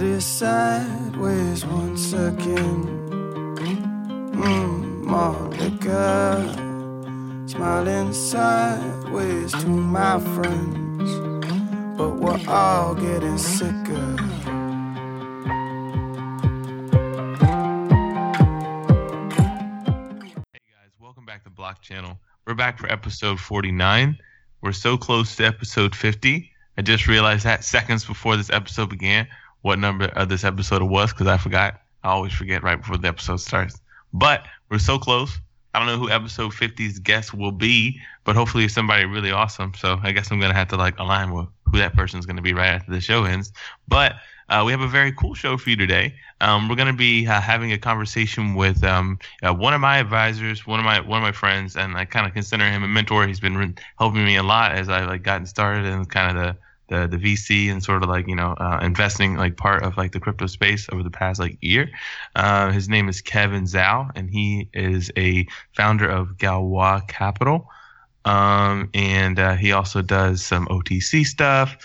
body sideways once again. More liquor, smiling sideways to my friends, but we're all getting sicker. Hey guys, welcome back to Block Channel. We're back for episode 49. We're so close to episode 50. I just realized that seconds before this episode began what number of this episode it was, because I forgot. I always forget right before the episode starts. But we're so close. I don't know who episode 50's guest will be, but hopefully it's somebody really awesome. So I guess I'm going to have to like align with who that person's going to be right after the show ends. But we have a very cool show for you today. We're going to be having a conversation with one of my advisors, one of my friends, and I kind of consider him a mentor. He's been helping me a lot as I've like gotten started in kind of the VC and sort of like, you know, investing like part of like the crypto space over the past like year. His name is Kevin Zhao, and he is a founder of Galois Capital. And he also does some OTC stuff,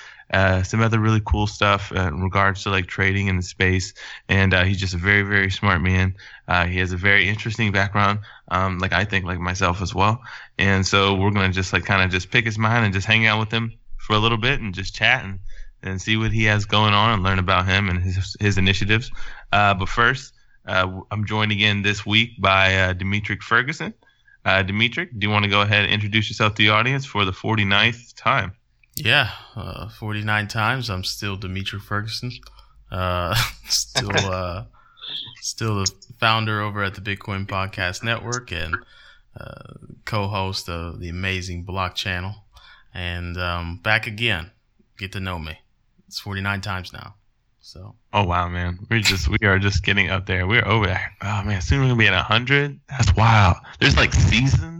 some other really cool stuff in regards to like trading in the space. And he's just a very, very smart man. He has a very interesting background, like I think like myself as well. And so we're going to just like kind of just pick his mind and just hang out with him for a little bit and just chat and see what he has going on and learn about him and his initiatives. But first, I'm joined again this week by Dimitri Ferguson. Dimitri, do you want to go ahead and introduce yourself to the audience for the 49th time? Yeah, 49 times. I'm still Dimitri Ferguson. Still the founder over at the Bitcoin Podcast Network and co-host of the amazing Block Channel. And back again, get to know me. It's 49 times now. So. Oh wow, man, we are just getting up there. We're over there. Oh man, soon we're gonna be at 100. That's wild. There's like seasons.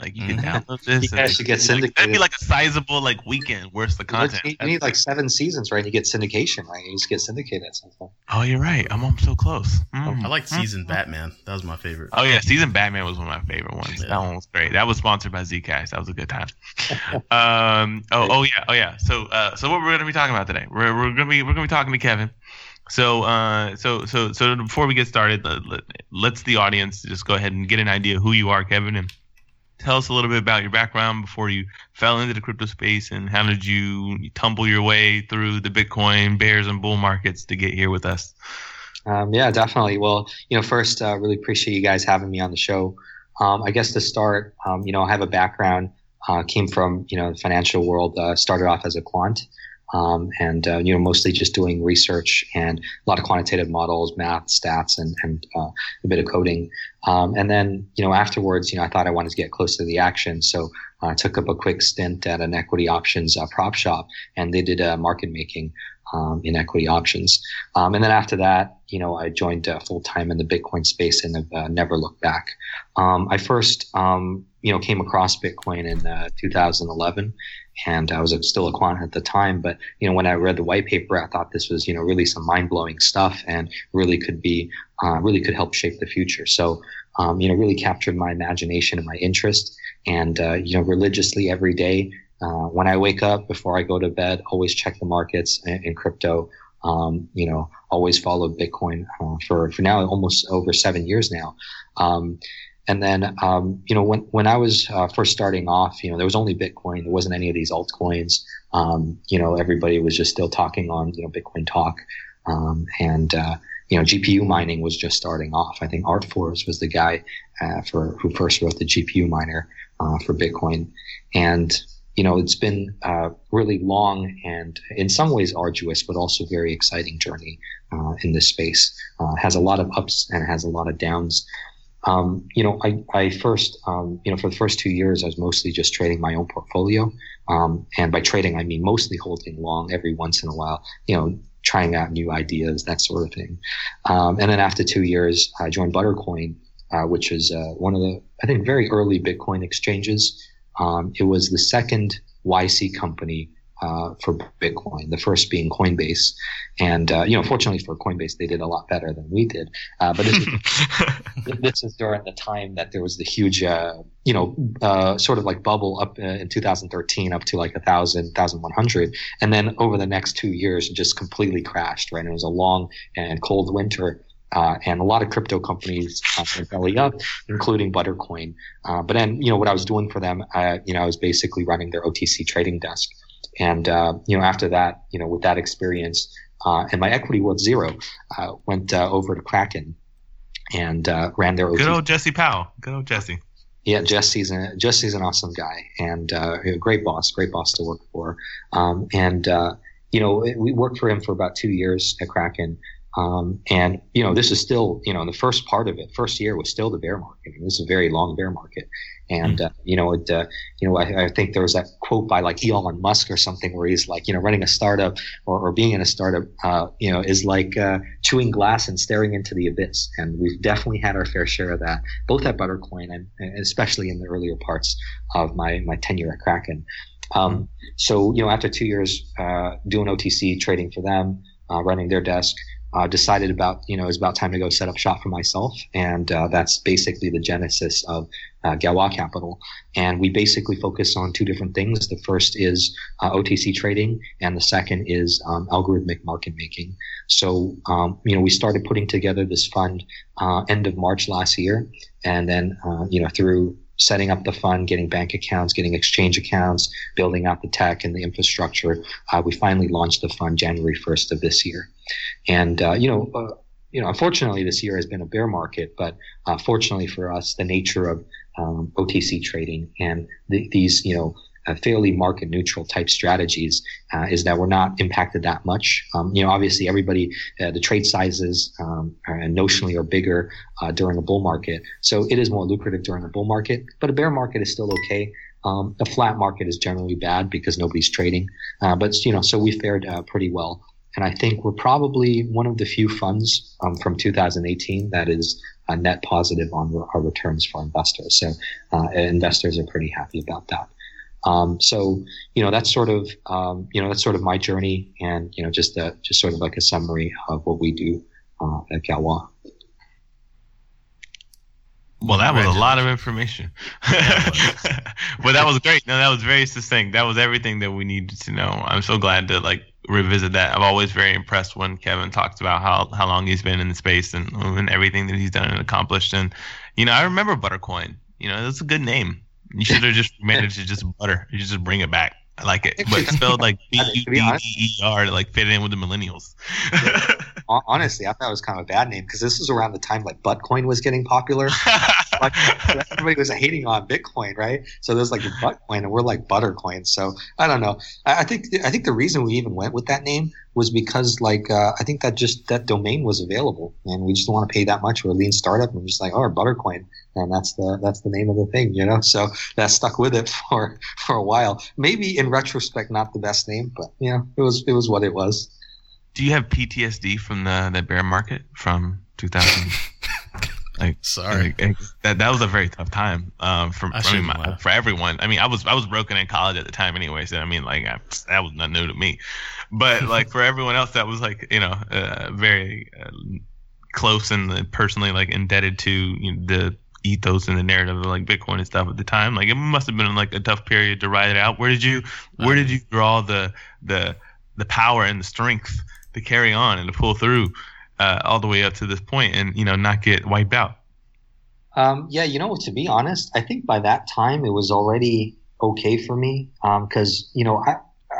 Like you can download this. You actually get syndicated. That'd be like a sizable like weekend worth the content. You need like 7 seasons, right? You get syndication, right? You just get syndicated at some point. Oh, you're right. I'm so close. I liked season Batman. That was my favorite. Oh yeah, season Batman was one of my favorite ones. Yeah. That one was great. That was sponsored by Zcash. That was a good time. Oh yeah. So what we're gonna be talking about today? We're gonna be talking to Kevin. So before we get started, let's the audience just go ahead and get an idea of who you are, Kevin, and tell us a little bit about your background before you fell into the crypto space, and how did you tumble your way through the Bitcoin bears and bull markets to get here with us? Yeah, definitely. Well, you know, first, really appreciate you guys having me on the show. I guess to start, you know, I have a background, came from, you know, the financial world, started off as a quant, and you know, mostly just doing research and a lot of quantitative models, math, stats, and a bit of coding. And then, you know, afterwards, you know, I thought I wanted to get close to the action. So I took up a quick stint at an equity options prop shop, and they did market making in equity options. And then after that, you know, I joined full-time in the Bitcoin space and have never looked back. I first, you know, came across Bitcoin in 2011, and I was still a quant at the time. But, you know, when I read the white paper, I thought this was, you know, really some mind-blowing stuff and really could help shape the future. So, you know, really captured my imagination and my interest. And, you know, religiously every day, when I wake up, before I go to bed, always check the markets and crypto. You know, always follow Bitcoin for now almost over 7 years now. And then, you know, when I was first starting off, you know, there was only Bitcoin. There wasn't any of these altcoins. You know, everybody was just still talking on, you know, Bitcoin Talk. And you know, GPU mining was just starting off. I think ArtForz was the guy who first wrote the GPU miner for Bitcoin. And, you know, it's been really long and in some ways arduous, but also very exciting journey in this space. Has a lot of ups and it has a lot of downs. You know, I first, you know, for the first 2 years, I was mostly just trading my own portfolio. And by trading, I mean mostly holding long every once in a while, you know, trying out new ideas, that sort of thing. And then after 2 years, I joined Buttercoin, which is one of the, I think, very early Bitcoin exchanges. It was the second YC company for Bitcoin, the first being Coinbase. And, fortunately for Coinbase, they did a lot better than we did. But this is, during the time that there was the huge, sort of like bubble up in 2013 up to like 1,000, 1,100. And then over the next 2 years, it just completely crashed, right? And it was a long and cold winter. And a lot of crypto companies were belly up, including Buttercoin. But then, what I was doing for them, I was basically running their OTC trading desk. And, after that, with that experience, and my equity was zero, went over to Kraken and ran their OTC. Good old Jesse Powell. Good old Jesse. Yeah, Jesse's an awesome guy and a great boss to work for. We worked for him for about 2 years at Kraken. This is still, the first part of it, first year was still the bear market. This is a very long bear market. And, I think there was that quote by like Elon Musk or something where he's like, running a startup or being in a startup, is like chewing glass and staring into the abyss. And we've definitely had our fair share of that, both at Buttercoin and especially in the earlier parts of my tenure at Kraken. After 2 years doing OTC trading for them, running their desk, decided about, it's about time to go set up shop for myself. And that's basically the genesis of Galois Capital. And we basically focus on two different things. The first is OTC trading, and the second is algorithmic market making. So, we started putting together this fund end of March last year. And then, through setting up the fund, getting bank accounts, getting exchange accounts, building out the tech and the infrastructure, we finally launched the fund January 1st of this year. And, unfortunately, this year has been a bear market, but fortunately for us, the nature of OTC trading and these, fairly market neutral type strategies is that we're not impacted that much. Obviously, everybody, the trade sizes notionally are bigger during a bull market. So it is more lucrative during a bull market, but a bear market is still okay. A flat market is generally bad because nobody's trading. So we fared pretty well. And I think we're probably one of the few funds from 2018 that is net positive on our returns for investors. So investors are pretty happy about that. That's sort of, my journey and, just sort of like a summary of what we do at Galois. Well, that was a lot of information, but that was great. No, that was very succinct. That was everything that we needed to know. I'm so glad to revisit that. I'm always very impressed when Kevin talks about how long he's been in the space and everything that he's done and accomplished. And, I remember Buttercoin, that's a good name. You should have just made it to just butter. You should just bring it back. I like it. But it's spelled like BUTTER to fit in with the millennials. Honestly, I thought it was kind of a bad name because this was around the time Buttcoin was getting popular. Everybody was hating on Bitcoin, right? So there's the Buttcoin and we're Buttercoin. So I don't know. I think the reason we even went with that name was because I think that domain was available and we just don't want to pay that much. We're a lean startup and we're just Buttercoin. And that's the name of the thing, so that stuck with it for a while. Maybe in retrospect, not the best name, but it was what it was. Do you have PTSD from the bear market from 2000? Sorry, that was a very tough time for everyone. I mean, I was broken in college at the time anyway, so that was not new to me. But for everyone else, that was very close and personally indebted to the ethos and the narrative of Bitcoin and stuff at the time. It must have been a tough period to ride it out. Where did you draw the power and the strength to carry on and to pull through all the way up to this point and not get wiped out? To be honest, I think by that time it was already okay for me because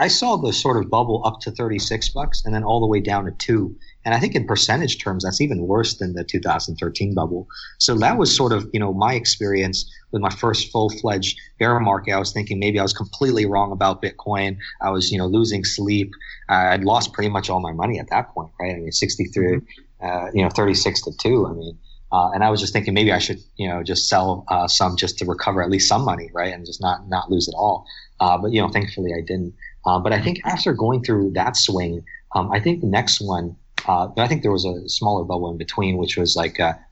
I saw the sort of bubble up to $36 and then all the way down to $2. And I think in percentage terms, that's even worse than the 2013 bubble. So that was sort of, my experience with my first full-fledged bear market. I was thinking maybe I was completely wrong about Bitcoin. I was, losing sleep. I'd lost pretty much all my money at that point, right? I mean, 63, 36 to 2, and I was just thinking maybe I should, just sell some just to recover at least some money, right? And just not lose it all. But thankfully I didn't. But I think after going through that swing, I think the next one, I think there was a smaller bubble in between, which was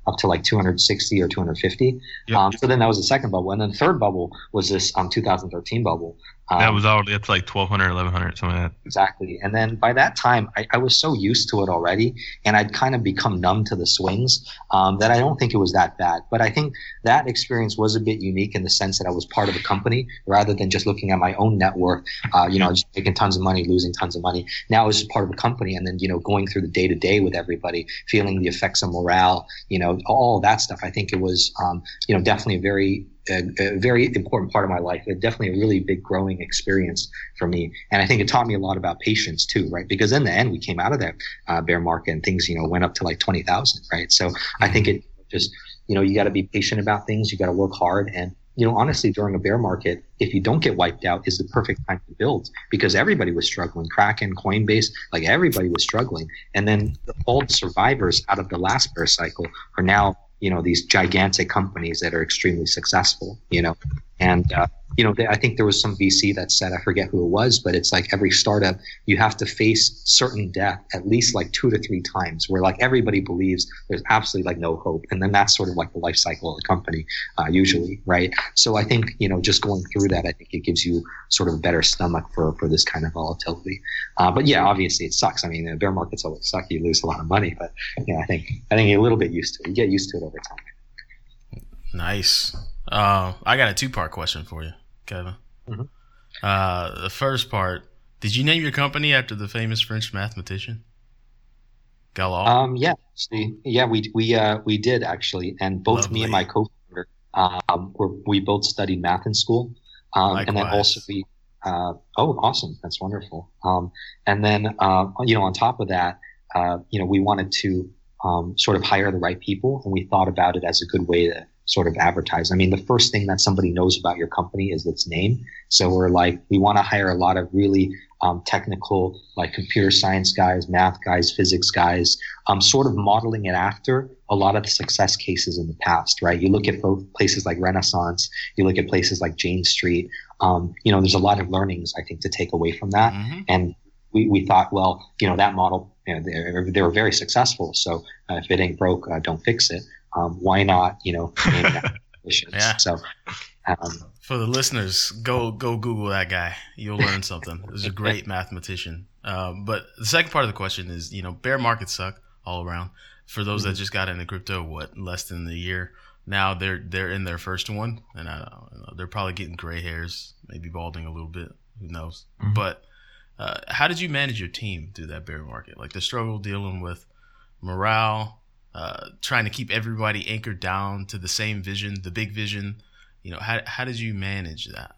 up to like 260 or 250. Yep. So then that was the second bubble. And then the third bubble was this 2013 bubble. That was all, it's like 1,200, 1,100, something like that. Exactly. And then by that time, I was so used to it already, and I'd kind of become numb to the swings that I don't think it was that bad. But I think that experience was a bit unique in the sense that I was part of a company rather than just looking at my own network, just making tons of money, losing tons of money. Now I was just part of a company and then, going through the day-to-day with everybody, feeling the effects of morale, all that stuff. I think it was, definitely a very important part of my life. It definitely a really big growing experience for me. And I think it taught me a lot about patience too, right? Because in the end, we came out of that bear market and things, went up to like 20,000, right? So I think it just, you got to be patient about things. You got to work hard. And, honestly, during a bear market, if you don't get wiped out, is the perfect time to build because everybody was struggling. Kraken, Coinbase, like everybody was struggling. And then all the survivors out of the last bear cycle are now, these gigantic companies that are extremely successful, and, I think there was some VC that said, I forget who it was, but it's like every startup, you have to face certain death at least like 2 to 3 times where like everybody believes there's absolutely like no hope. And then that's sort of like the life cycle of the company usually, right? So I think, just going through that, I think it gives you sort of a better stomach for this kind of volatility. But yeah, obviously it sucks. I mean, the bear markets always suck. You lose a lot of money, but I think you're a little bit used to it. You get used to it over time. Nice. I got a 2-part question for you, Kevin. Mm-hmm. The first part, did you name your company after the famous French mathematician? Galois? We did actually. And both Lovely. Me and my co-founder, we both studied math in school. And then also we, awesome. That's wonderful. And then, on top of that, we wanted to, sort of hire the right people. And we thought about it as a good way to sort of advertise. I mean, the first thing that somebody knows about your company is its name. So we're like, we want to hire a lot of really technical, like computer science guys, math guys, physics guys, sort of modeling it after a lot of the success cases in the past, right? You look at both places like Renaissance, you look at places like Jane Street, there's a lot of learnings, I think, to take away from that. Mm-hmm. And we thought, well, that model, they were very successful. So if it ain't broke, don't fix it. Why not, Yeah. So, for the listeners, go Google that guy. You'll learn something. He's a great mathematician. But the second part of the question is, bear markets suck all around. For those that just got into crypto, less than a year now, they're in their first one, and they're probably getting gray hairs, maybe balding a little bit. Who knows? Mm-hmm. But how did you manage your team through that bear market? Like the struggle dealing with morale. Trying to keep everybody anchored down to the same vision, the big vision, how did you manage that?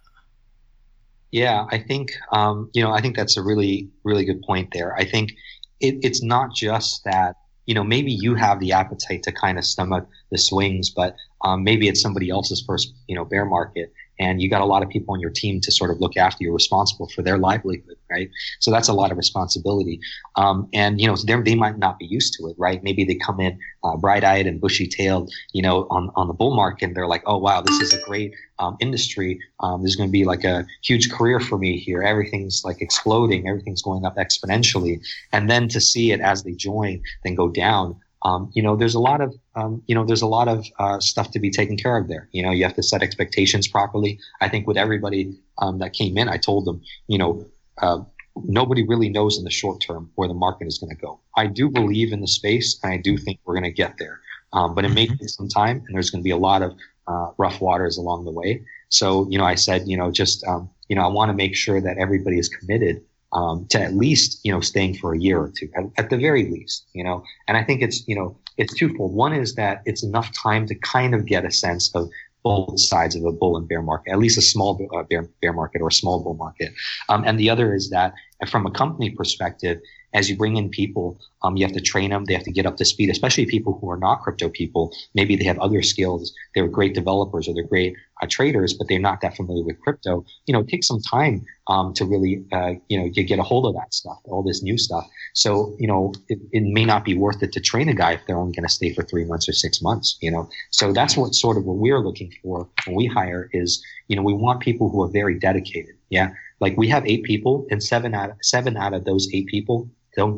Yeah, I think, I think that's a really, really good point there. I think it's not just that, maybe you have the appetite to kind of stomach the swings, but maybe it's somebody else's first, bear market. And you got a lot of people on your team to sort of look after. You're responsible for their livelihood, right? So that's a lot of responsibility. And, they might not be used to it, right? Maybe they come in bright-eyed and bushy-tailed, on the bull market. And they're like, oh, wow, this is a great industry. There's going to be like a huge career for me here. Everything's like exploding. Everything's going up exponentially. And then to see it as they join, then go down. There's a lot of, stuff to be taken care of there. You have to set expectations properly. I think with everybody that came in, I told them, nobody really knows in the short term where the market is going to go. I do believe in the space, and I do think we're going to get there. But it may take some time, and there's going to be a lot of rough waters along the way. So, I said, I want to make sure that everybody is committed to at least, staying for a year or two, at the very least, and I think it's, it's twofold. One is that it's enough time to kind of get a sense of both sides of a bull and bear market, at least a small bear market or a small bull market. And the other is that from a company perspective, as you bring in people, you have to train them. They have to get up to speed, especially people who are not crypto people. Maybe they have other skills. They're great developers or they're great traders, but they're not that familiar with crypto. It takes some time to really, get a hold of that stuff, all this new stuff. So, it may not be worth it to train a guy if they're only going to stay for 3 months or 6 months, So that's what sort of what we're looking for when we hire is, we want people who are very dedicated. Yeah. Like we have 8 people and seven out of those 8 people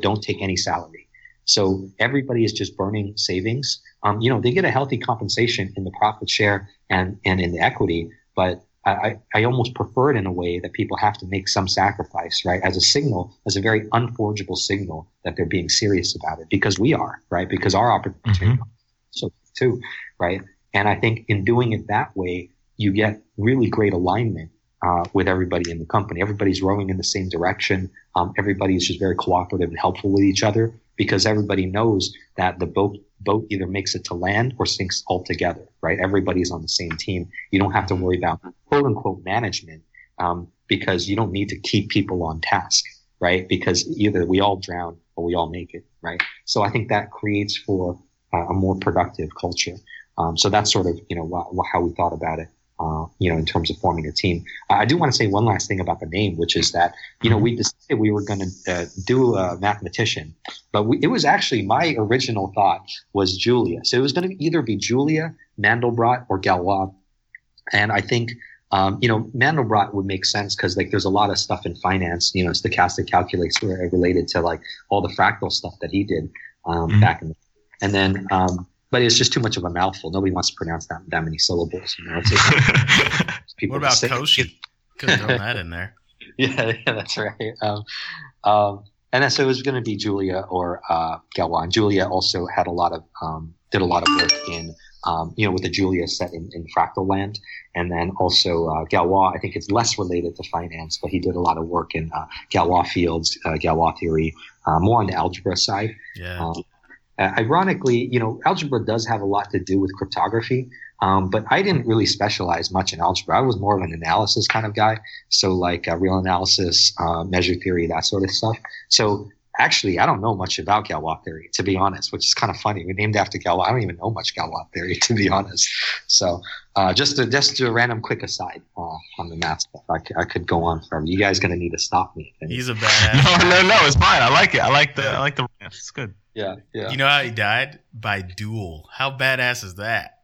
don't take any salary. So everybody is just burning savings. They get a healthy compensation in the profit share and in the equity, but I almost prefer it in a way that people have to make some sacrifice, right? As a signal, as a very unforgeable signal that they're being serious about it, because we are, right? Because our opportunity so too, right? And I think in doing it that way, you get really great alignment with everybody in the company. Everybody's rowing in the same direction. Everybody is just very cooperative and helpful with each other because everybody knows that the boat either makes it to land or sinks altogether, right? Everybody's on the same team. You don't have to worry about quote unquote management because you don't need to keep people on task, right? Because either we all drown or we all make it, right? So I think that creates for a more productive culture. So that's sort of, how we thought about it, in terms of forming a team. I do want to say one last thing about the name, which is that, we decided we were going to do a mathematician, but it was actually my original thought was Julia. So it was going to either be Julia, Mandelbrot, or Galois. And I think, Mandelbrot would make sense because there's a lot of stuff in finance, stochastic calculus related to all the fractal stuff that he did back in the day. And then, but it's just too much of a mouthful. Nobody wants to pronounce that many syllables. What about Koshi? Could have thrown that in there. Yeah, that's right. And then, so it was going to be Julia or Galois. And Julia also had did a lot of work in with the Julia set in fractal land, and then also Galois. I think it's less related to finance, but he did a lot of work in Galois fields, Galois theory, more on the algebra side. Yeah. Ironically, algebra does have a lot to do with cryptography, but I didn't really specialize much in algebra. I was more of an analysis kind of guy, so real analysis, measure theory, that sort of stuff. So actually, I don't know much about Galois theory, to be honest, which is kind of funny. We named after Galois. I don't even know much Galois theory, to be honest. So just a random quick aside on the math stuff. I could go on forever. You guys going to need to stop me. He's a badass. No, it's fine. I like it. I like the rant. It's good. Yeah. You know how he died? By duel. How badass is that?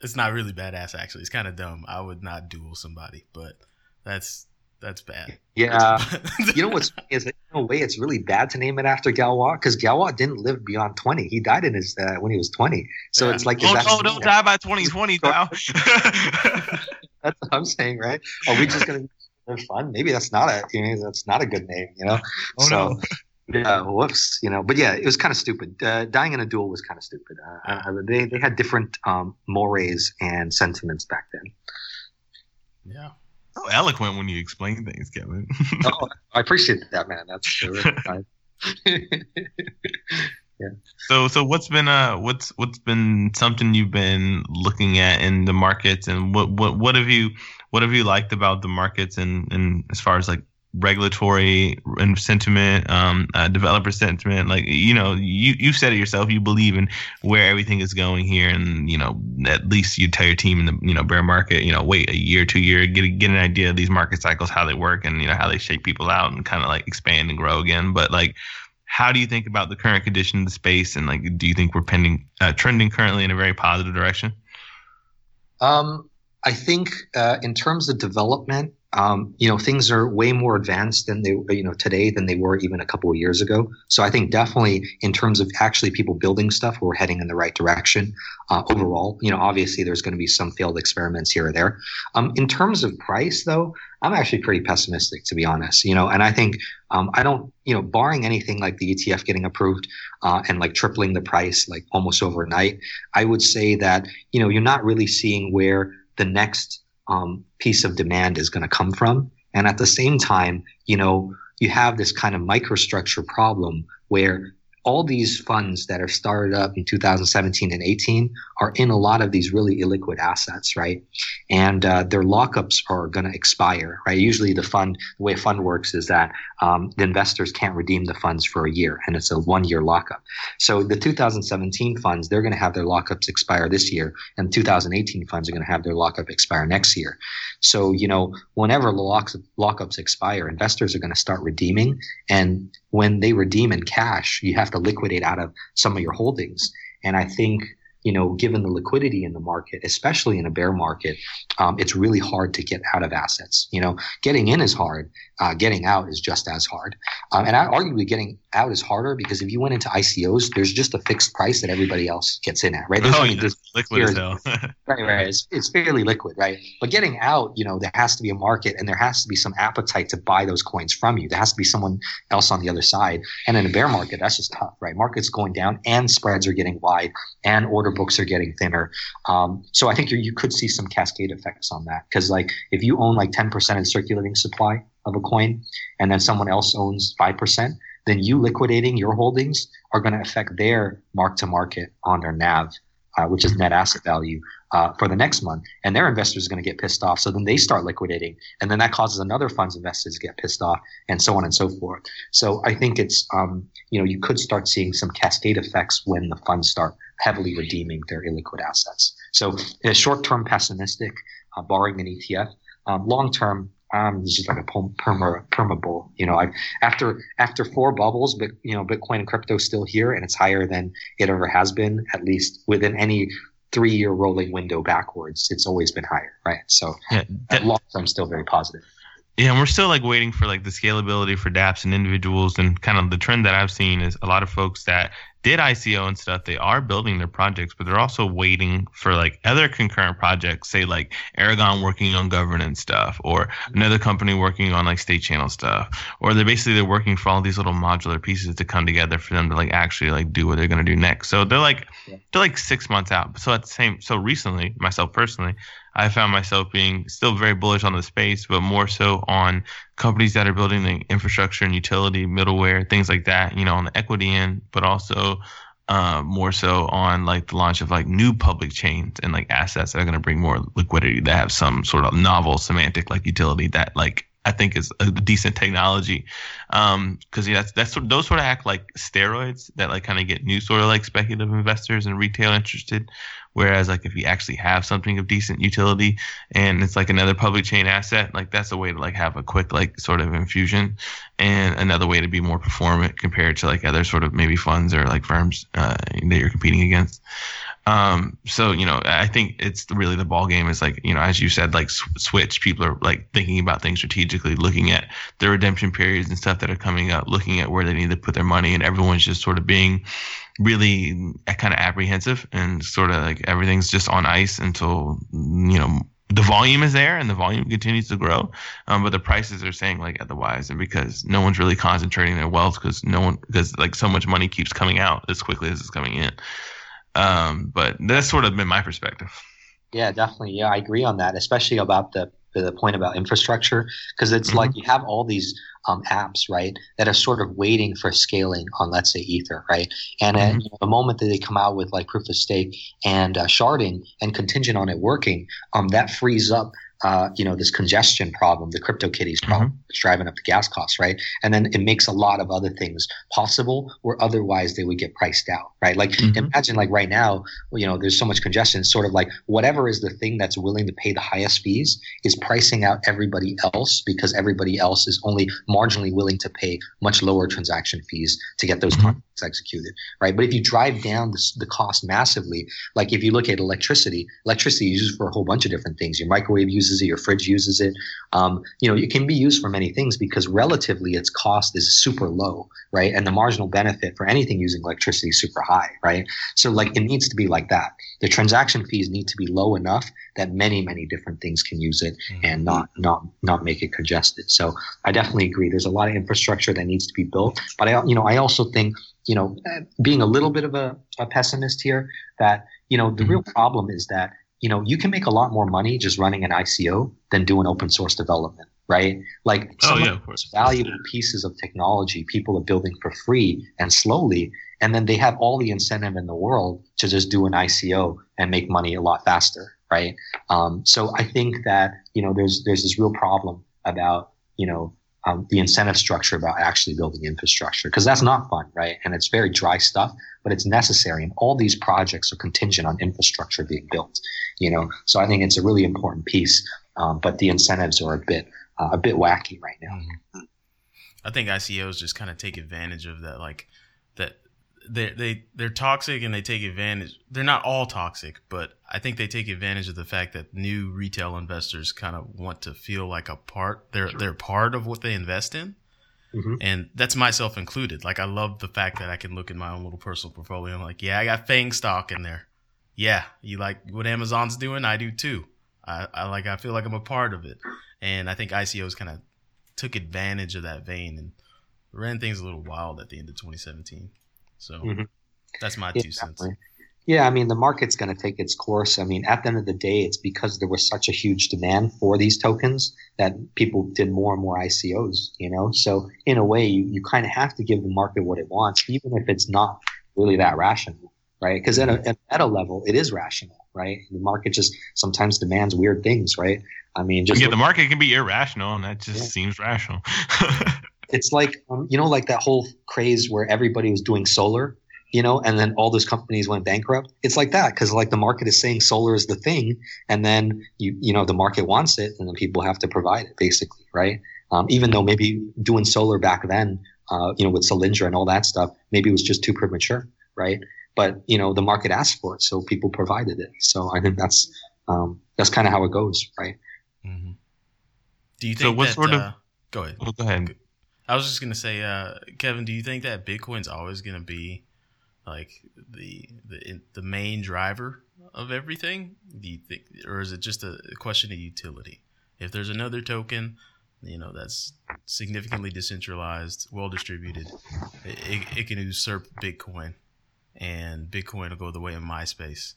It's not really badass, actually. It's kind of dumb. I would not duel somebody, but that's bad. Yeah. You know what's is that in a way it's really bad to name it after Galois because Galois didn't live beyond 20. He died in his when he was 20. So it's like don't die by 2020 now. That's what I'm saying, right? Are we just gonna have fun? Maybe that's not a good name, No. Yeah, whoops, But yeah, it was kind of stupid. Dying in a duel was kind of stupid. They had different mores and sentiments back then. Yeah. So eloquent when you explain things, Kevin. Oh, I appreciate that, man. That's really yeah. So what's been something you've been looking at in the markets, and what have you liked about the markets, and as far as regulatory and sentiment, developer sentiment, you've said it yourself, you believe in where everything is going here, and at least you tell your team in the bear market, wait a year, 2 years, get an idea of these market cycles, how they work, and how they shake people out, and kind of expand and grow again. But how do you think about the current condition of the space, and do you think we're trending currently in a very positive direction? I think in terms of development, things are way more advanced than they, today than they were even a couple of years ago. So I think definitely in terms of actually people building stuff, we're heading in the right direction overall. Obviously there's going to be some failed experiments here or there. In terms of price, though, I'm actually pretty pessimistic, to be honest. And I think I don't, barring anything like the ETF getting approved and tripling the price almost overnight, I would say that you're not really seeing where the next piece of demand is going to come from. And at the same time, you have this kind of microstructure problem where all these funds that are started up in 2017 and 18 are in a lot of these really illiquid assets, right? And their lockups are going to expire, right? Usually the way a fund works is that the investors can't redeem the funds for a year, and it's a one-year lockup. So the 2017 funds, they're going to have their lockups expire this year, and 2018 funds are going to have their lockup expire next year. So, whenever the lockups expire, investors are going to start redeeming, and when they redeem in cash, you have to liquidate out of some of your holdings. And I think you know, given the liquidity in the market, especially in a bear market, it's really hard to get out of assets. You know, getting in is hard. Getting out is just as hard. And I arguably getting out is harder because if you went into ICOs, there's just a fixed price that everybody else gets in at, right? Liquid as hell. Right. It's fairly liquid, right? But getting out, you know, there has to be a market and there has to be some appetite to buy those coins from you. There has to be someone else on the other side. And in a bear market, that's just tough, right? Market's going down and spreads are getting wide and order books are getting thinner. So I think you could see some cascade effects on that because, like, if you own like 10% in circulating supply of a coin and then someone else owns 5%, then you liquidating your holdings are going to affect their mark-to-market on their NAV, which is net asset value, for the next month. And their investors are going to get pissed off. So then they start liquidating. And then that causes another fund's investors to get pissed off and so on and so forth. So I think it's, you know, you could start seeing some cascade effects when the funds start heavily redeeming their illiquid assets. So short-term pessimistic, barring an ETF. Long-term, this is like a perma bull. You know, after four bubbles, but you know, Bitcoin and crypto is still here, and it's higher than it ever has been, at least within any 3-year rolling window backwards. It's always been higher, right? So yeah, long term, still very positive. Yeah, and we're still like waiting for like the scalability for dApps and individuals, and kind of the trend that I've seen is a lot of folks that did ICO and stuff, they are building their projects, but they're also waiting for like other concurrent projects, say like Aragon working on governance stuff or another company working on like state channel stuff, or they're working for all these little modular pieces to come together for them to like actually like do what they're going to do next. So they're like 6 months out. So recently, myself personally, I found myself being still very bullish on the space, but more so on companies that are building the infrastructure and utility, middleware, things like that, you know, on the equity end, but also more so on like the launch of like new public chains and like assets that are going to bring more liquidity that have some sort of novel semantic like utility that like I think is a decent technology. Because those sort of act like steroids that like kind of get new sort of like speculative investors and retail interested. Whereas like if you actually have something of decent utility and it's like another public chain asset, like that's a way to like have a quick like sort of infusion and another way to be more performant compared to like other sort of maybe funds or like firms that you're competing against. So, you know, I think it's really the ball game is like, you know, as you said, like switch, people are like thinking about things strategically, looking at their redemption periods and stuff that are coming up, looking at where they need to put their money, and everyone's just sort of being really kind of apprehensive and sort of like everything's just on ice until, you know, the volume is there and the volume continues to grow, but the prices are saying like otherwise, and because no one's really concentrating their wealth because like so much money keeps coming out as quickly as it's coming in. But that's sort of been my perspective. Yeah, definitely. Yeah, I agree on that, especially about the point about infrastructure, because it's like you have all these apps, right, that are sort of waiting for scaling on, let's say, Ether, right? And at, you know, the moment that they come out with like proof of stake and sharding and contingent on it working, that frees up you know, this congestion problem, the CryptoKitties problem, it's driving up the gas costs, right? And then it makes a lot of other things possible where otherwise they would get priced out, right? Like imagine like right now, you know, there's so much congestion, it's sort of like whatever is the thing that's willing to pay the highest fees is pricing out everybody else because everybody else is only marginally willing to pay much lower transaction fees to get those contracts executed, right? But if you drive down the cost massively, like if you look at electricity is used for a whole bunch of different things. Your microwave uses it, your fridge uses it. You know, it can be used for many things because relatively its cost is super low, right? And the marginal benefit for anything using electricity is super high, right? So like it needs to be like that. The transaction fees need to be low enough that many different things can use it and not make it congested. So I definitely agree. There's a lot of infrastructure that needs to be built, but I also think, you know, being a little bit of a pessimist here, that, you know, the real problem is that, you know, you can make a lot more money just running an ICO than doing open source development, right? Like some of course, valuable pieces of technology people are building for free and slowly, and then they have all the incentive in the world to just do an ICO and make money a lot faster, right? So I think that, you know, there's this real problem about, you know, the incentive structure about actually building infrastructure, because that's not fun, right? And it's very dry stuff, but it's necessary. And all these projects are contingent on infrastructure being built, you know? So I think it's a really important piece, but the incentives are a bit wacky right now. I think ICOs just kind of take advantage of that, like that they're toxic and they take advantage. They're not all toxic, but I think they take advantage of the fact that new retail investors kind of want to feel like a part. They're part of what they invest in. Mm-hmm. And that's myself included. Like, I love the fact that I can look at my own little personal portfolio. I'm like, yeah, I got FANG stock in there. Yeah, you like what Amazon's doing? I do too. I feel like I'm a part of it. And I think ICOs kind of took advantage of that vein and ran things a little wild at the end of 2017. So that's my two cents. Yeah, I mean, the market's going to take its course. I mean, at the end of the day, it's because there was such a huge demand for these tokens that people did more and more ICOs, you know? So in a way, you kind of have to give the market what it wants, even if it's not really that rational, right? Because at a level, it is rational, right? The market just sometimes demands weird things, right? I mean, just the market can be irrational, and that just seems rational. It's like, like that whole craze where everybody was doing solar, you know, and then all those companies went bankrupt. It's like that, because like the market is saying solar is the thing, and then you know the market wants it, and then people have to provide it, basically, right? Even though maybe doing solar back then, with Solyndra and all that stuff, maybe it was just too premature, right? But the market asked for it, so people provided it. So I think that's kind of how it goes, right? Mm-hmm. Do you think? So what that, sort of? Go ahead. Well, go ahead. I was just gonna say, Kevin, do you think that Bitcoin's always gonna be like the main driver of everything? Do you think, or is it just a question of utility? If there's another token, that's significantly decentralized, well distributed, it can usurp Bitcoin, and Bitcoin will go the way of MySpace.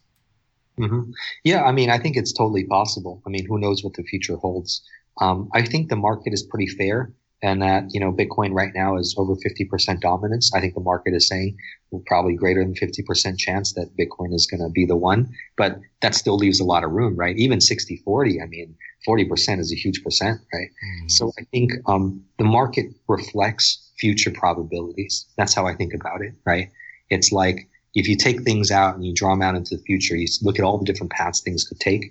Mm-hmm. Yeah, I mean, I think it's totally possible. I mean, who knows what the future holds? I think the market is pretty fair. And that, Bitcoin right now is over 50% dominance. I think the market is saying we're probably greater than 50% chance that Bitcoin is going to be the one. But that still leaves a lot of room, right? Even 60-40, I mean, 40% is a huge percent, right? Mm-hmm. So I think the market reflects future probabilities. That's how I think about it, right? It's like if you take things out and you draw them out into the future, you look at all the different paths things could take,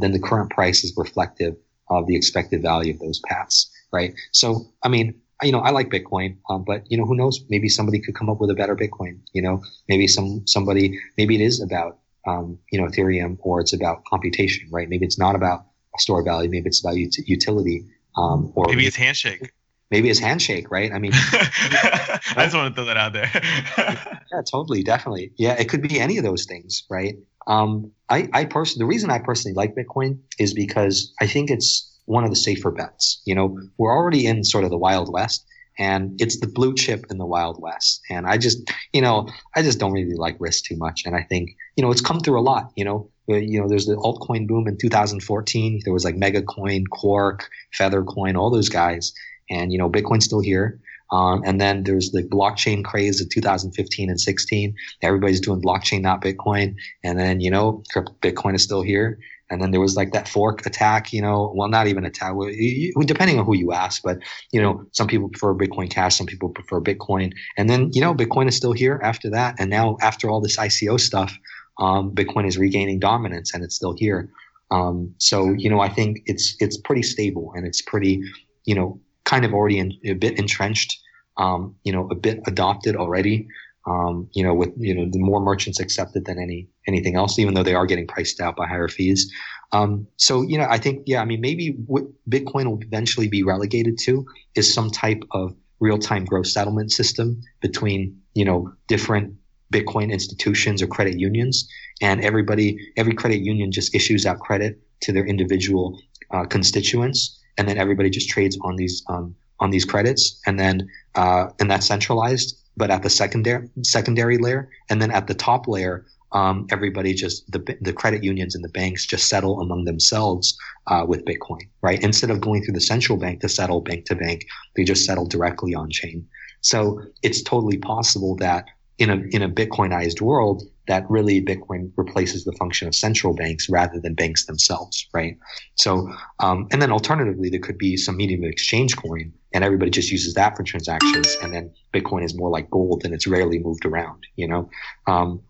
then the current price is reflective of the expected value of those paths. Right. So, I mean, I like Bitcoin, but, who knows? Maybe somebody could come up with a better Bitcoin. Maybe maybe it is about, Ethereum, or it's about computation. Right. Maybe it's not about store value. Maybe it's about utility. Or maybe it's Handshake. Maybe it's Handshake. Right. I mean, I just want to throw that out there. Yeah, totally. Definitely. Yeah. It could be any of those things. Right. The reason I personally like Bitcoin is because I think it's one of the safer bets. We're already in sort of the Wild West, and it's the blue chip in the Wild West. And I just don't really like risk too much. And I think, it's come through a lot. There's the altcoin boom in 2014. There was like MegaCoin, Quark, FeatherCoin, all those guys. And, Bitcoin's still here. And then there's the blockchain craze of 2015 and 16. Everybody's doing blockchain, not Bitcoin. And then, Bitcoin is still here. And then there was like that fork attack, well, not even attack, depending on who you ask, but, some people prefer Bitcoin Cash, some people prefer Bitcoin. And then, Bitcoin is still here after that. And now after all this ICO stuff, Bitcoin is regaining dominance, and it's still here. I think it's pretty stable, and it's pretty, kind of already a bit entrenched, a bit adopted already. With the more merchants accepted than anything else, even though they are getting priced out by higher fees. I think, maybe what Bitcoin will eventually be relegated to is some type of real-time gross settlement system between, different Bitcoin institutions or credit unions, and every credit union just issues out credit to their individual constituents, and then everybody just trades on these credits, and then and that's centralized. But at the secondary layer, and then at the top layer, everybody just the credit unions and the banks just settle among themselves with Bitcoin, right? Instead of going through the central bank to settle bank to bank, they just settle directly on chain. So it's totally possible that in a Bitcoinized world, that really Bitcoin replaces the function of central banks rather than banks themselves, right? So, and then alternatively, there could be some medium of exchange coin, and everybody just uses that for transactions, and then Bitcoin is more like gold, and it's rarely moved around,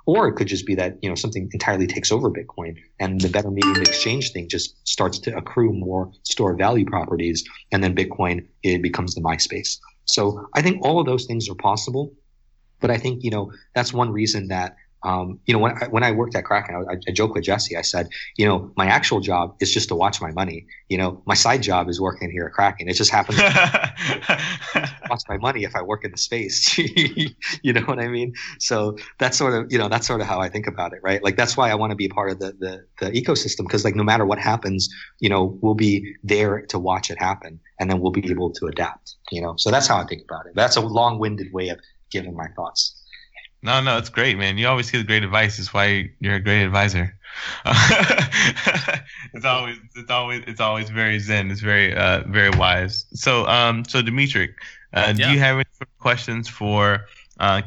Or it could just be that, something entirely takes over Bitcoin, and the better medium of exchange thing just starts to accrue more store value properties, and then Bitcoin, it becomes the MySpace. So I think all of those things are possible. But I think, you know, that's one reason that, you know, when I worked at Kraken, I joked with Jesse. I said, you know, my actual job is just to watch my money. You know, my side job is working here at Kraken. It just happens to watch my money if I work in the space. You know what I mean? So that's sort of, you know, that's sort of how I think about it, right? Like, that's why I want to be part of the ecosystem, because like no matter what happens, you know, we'll be there to watch it happen, and then we'll be able to adapt, you know? So that's how I think about it. That's a long-winded way of giving my thoughts. No, it's great, man. You always give great advice. It's why you're a great advisor. It's always very zen. It's very wise. So Dimitri, do you have any questions for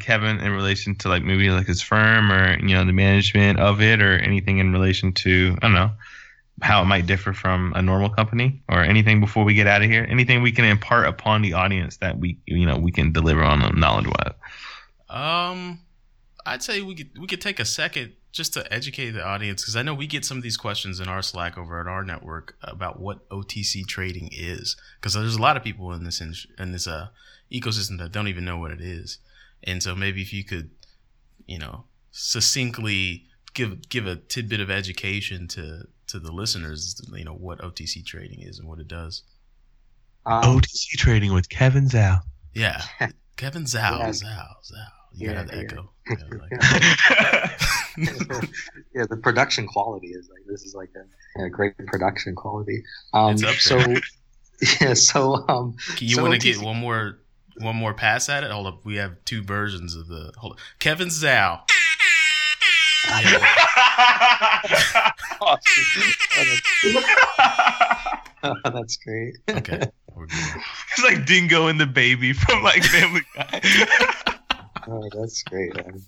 Kevin in relation to like maybe like his firm or, you know, the management of it, or anything in relation to, I don't know, how it might differ from a normal company, or anything before we get out of here? Anything we can impart upon the audience that we can deliver on them knowledge-wise? I'd say we could take a second just to educate the audience, because I know we get some of these questions in our Slack over at our network about what OTC trading is, because there's a lot of people in this ecosystem that don't even know what it is. And so maybe if you could, you know, succinctly give a tidbit of education to the listeners, you know, what OTC trading is and what it does. OTC trading with Kevin Zhao. Yeah. Kevin Zhao. Yeah. Zhao. You gotta have the echo. Yeah, the production quality is like, this is like a great production quality. You want to get one more pass at it? Hold up, we have two versions of the. Hold up, Kevin Zhao. Yeah. Oh, that's great. Okay. It's like Dingo and the Baby from like Family Guy. Oh, that's great, man.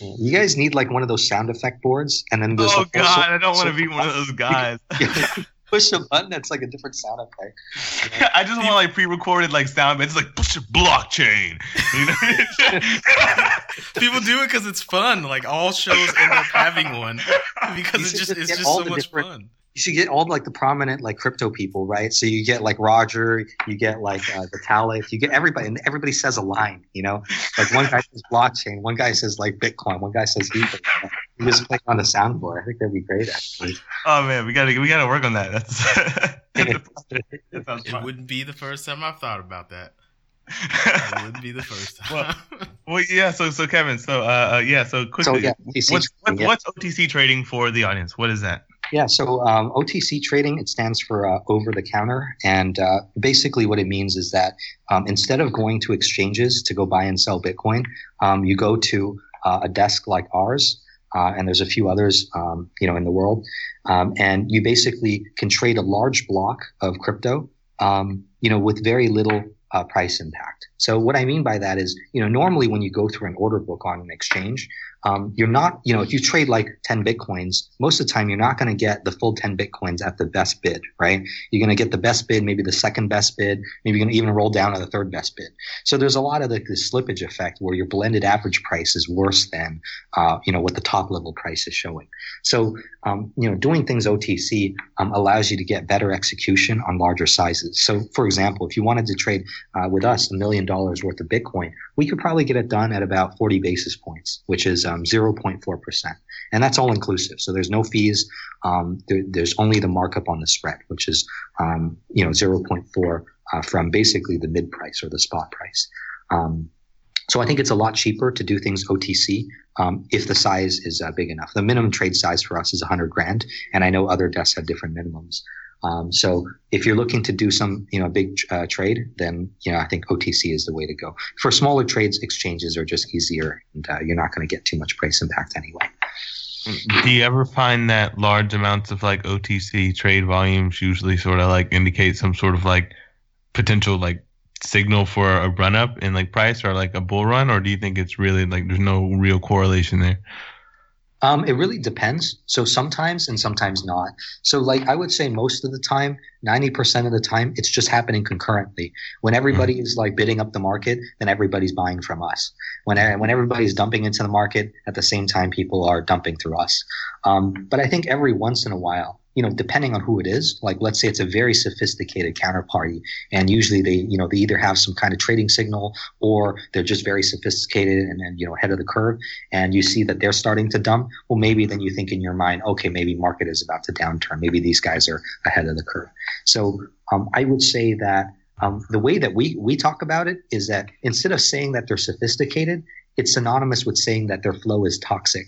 You guys need like one of those sound effect boards, and then there's I don't want to be one of those guys. Push a button that's like a different sound effect. You know? I just want like pre-recorded like sound. It's like push a blockchain. You know? People do it because it's fun. Like all shows end up having one because it's just so much fun. You should get all like the prominent like crypto people, right? So you get like Roger, you get like Vitalik, you get everybody, and everybody says a line, you know? Like one guy says blockchain, one guy says like Bitcoin, one guy says Ether. You just play on the soundboard. I think that'd be great, actually. Oh man, we gotta work on that. It wouldn't be the first time I've thought about that. It wouldn't be the first time. Well, yeah. So Kevin. So quickly. What's OTC trading for the audience? What is that? Yeah, so OTC trading, it stands for over-the-counter, and basically what it means is that instead of going to exchanges to go buy and sell Bitcoin, you go to a desk like ours, and there's a few others in the world, and you basically can trade a large block of crypto with very little price impact. So what I mean by that is, you know, normally when you go through an order book on an exchange, you're not, you know, if you trade like 10 Bitcoins, most of the time you're not going to get the full 10 Bitcoins at the best bid, right? You're going to get the best bid, maybe the second best bid, maybe you're going to even roll down to the third best bid. So there's a lot of the slippage effect where your blended average price is worse than, what the top level price is showing. So, doing things OTC allows you to get better execution on larger sizes. So for example, if you wanted to trade with us $1 million worth of Bitcoin, we could probably get it done at about 40 basis points, which is 0.4%, and that's all inclusive. So there's no fees. There's only the markup on the spread, which is 0.4 from basically the mid price or the spot price. So I think it's a lot cheaper to do things OTC if the size is big enough. The minimum trade size for us is $100,000, and I know other desks have different minimums. So if you're looking to do some, big trade, then, I think OTC is the way to go. For smaller trades, exchanges are just easier, and you're not going to get too much price impact anyway. Do you ever find that large amounts of like OTC trade volumes usually sort of like indicate some sort of like potential like signal for a run up in like price or like a bull run? Or do you think it's really like there's no real correlation there? It really depends. So sometimes and sometimes not. So like I would say most of the time, 90% of the time, it's just happening concurrently. When everybody is like bidding up the market, then everybody's buying from us. When everybody's dumping into the market, at the same time, people are dumping through us. But I think every once in a while, you know, depending on who it is, like let's say it's a very sophisticated counterparty, and usually they, you know, they either have some kind of trading signal or they're just very sophisticated and you know, ahead of the curve, and you see that they're starting to dump, well, maybe then you think in your mind, okay, maybe market is about to downturn. Maybe these guys are ahead of the curve. So I would say that the way that we talk about it is that instead of saying that they're sophisticated, it's synonymous with saying that their flow is toxic.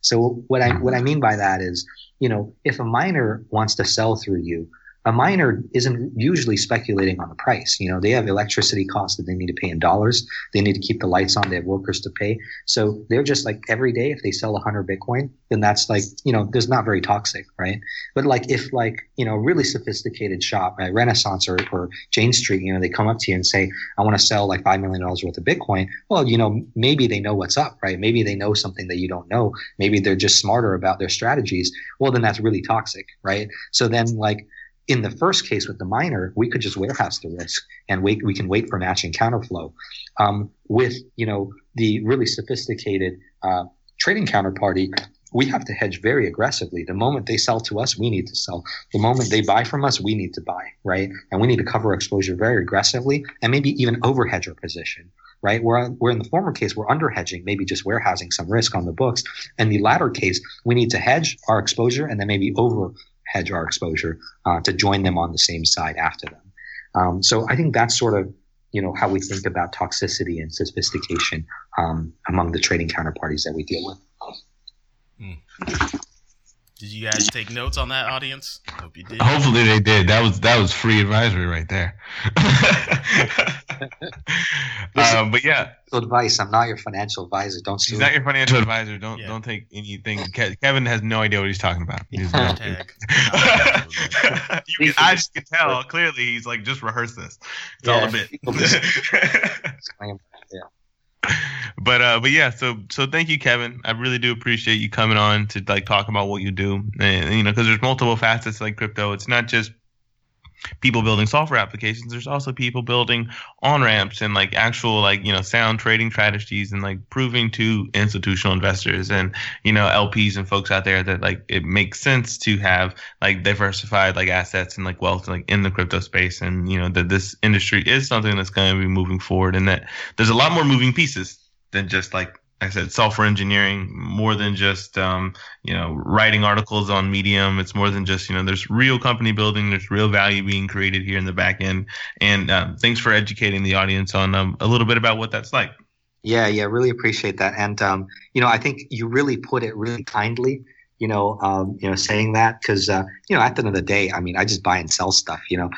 So what I mean by that is, you know, if a miner wants to sell through you, a miner isn't usually speculating on the price. You know, they have electricity costs that they need to pay in dollars. They need to keep the lights on. They have workers to pay. So they're just like every day, if they sell 100 Bitcoin, then that's like, you know, there's not very toxic, right? But like if like, you know, really sophisticated shop, right? Renaissance or Jane Street, you know, they come up to you and say, I want to sell like $5 million worth of Bitcoin. Well, you know, maybe they know what's up, right? Maybe they know something that you don't know. Maybe they're just smarter about their strategies. Well, then that's really toxic, right? So then like, in the first case with the miner, we could just warehouse the risk and wait. We can wait for matching counterflow. With you know the really sophisticated trading counterparty, we have to hedge very aggressively. The moment they sell to us, we need to sell. The moment they buy from us, we need to buy, right? And we need to cover exposure very aggressively and maybe even overhedge our position, right? We're in the former case, we're under hedging, maybe just warehousing some risk on the books. And the latter case, we need to hedge our exposure and then maybe over hedge our exposure to join them on the same side after them. So I think that's sort of, you know, how we think about toxicity and sophistication among the trading counterparties that we deal with. Mm. Did you guys take notes on that, audience? Hope you did. Hopefully they did. That was free advisory right there. But yeah, advice. I'm not your financial advisor. Don't sue. He's not your financial advisor. Don't take anything. Kevin has no idea what he's talking about. I just can tell clearly he's like just rehearse this. It's all a bit. But yeah, so thank you, Kevin. I really do appreciate you coming on to like talk about what you do, and you know, because there's multiple facets like crypto. It's not just people building software applications. There's also people building on-ramps and like actual like, you know, sound trading strategies and like proving to institutional investors and, you know, LPs and folks out there that like it makes sense to have like diversified like assets and like wealth like in the crypto space. And, you know, that this industry is something that's going to be moving forward and that there's a lot more moving pieces than just like I said, software engineering, more than just, you know, writing articles on Medium. It's more than just, you know, there's real company building. There's real value being created here in the back end. And thanks for educating the audience on a little bit about what that's like. Yeah, really appreciate that. And, you know, I think you really put it really kindly, you know, saying that because, you know, at the end of the day, I mean, I just buy and sell stuff, you know.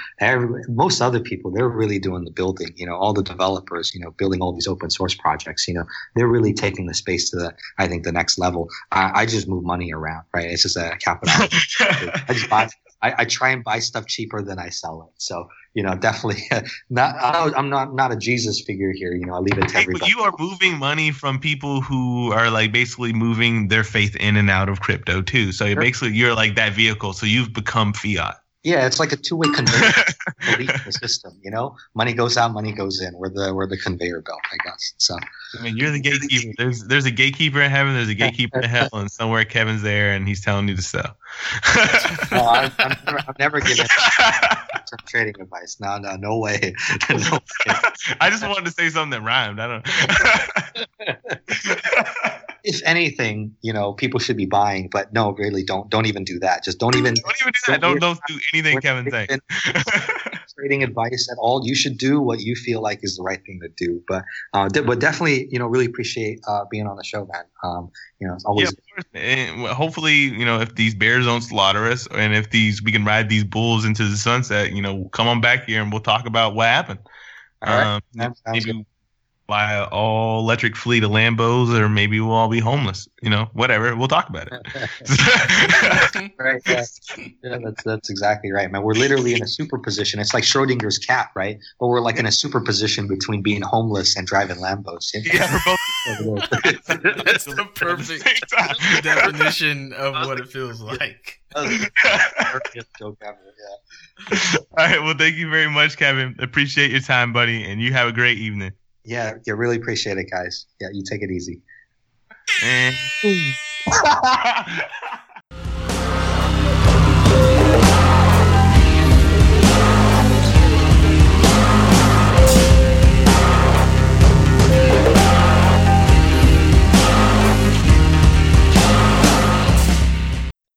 Most other people, they're really doing the building, you know, all the developers, you know, building all these open source projects, you know, they're really taking the space to the, I think, the next level. I just move money around, right? It's just a capital. I try and buy stuff cheaper than I sell it. So, you know, definitely not. I'm not a Jesus figure here. You know, I leave it to everybody. You are moving money from people who are like basically moving their faith in and out of crypto too. So sure. Basically, you're like that vehicle. So you've become fiat. Yeah, it's like a two-way conveyor belt in the system. You know, money goes out, money goes in. We're the conveyor belt, I guess. So I mean, you're the gatekeeper. There's a gatekeeper in heaven. There's a gatekeeper in hell, and somewhere Kevin's there, and he's telling you to sell. No, I'm never giving some trading advice. No way. I just wanted to say something that rhymed. I don't. If anything, you know, people should be buying, but no, really, don't even do that. Just don't even do that. Don't do anything Kevin's saying. Trading advice at all. You should do what you feel like is the right thing to do. But definitely, you know, really appreciate being on the show, man. You know, it's always. Yeah, of course. And hopefully, you know, if these bears don't slaughter us, and if we can ride these bulls into the sunset, you know, come on back here and we'll talk about what happened. All right. That sounds good. Buy an all-electric fleet of Lambos, or maybe we'll all be homeless. You know, whatever. We'll talk about it. Right. Yeah, that's exactly right, man. We're literally in a superposition. It's like Schrodinger's cat, right? But we're like in a superposition between being homeless and driving Lambos. Yeah, we're both. That's the perfect definition of what it feels like. All right. Well, thank you very much, Kevin. Appreciate your time, buddy, and you have a great evening. Yeah, really appreciate it, guys. Yeah, you take it easy.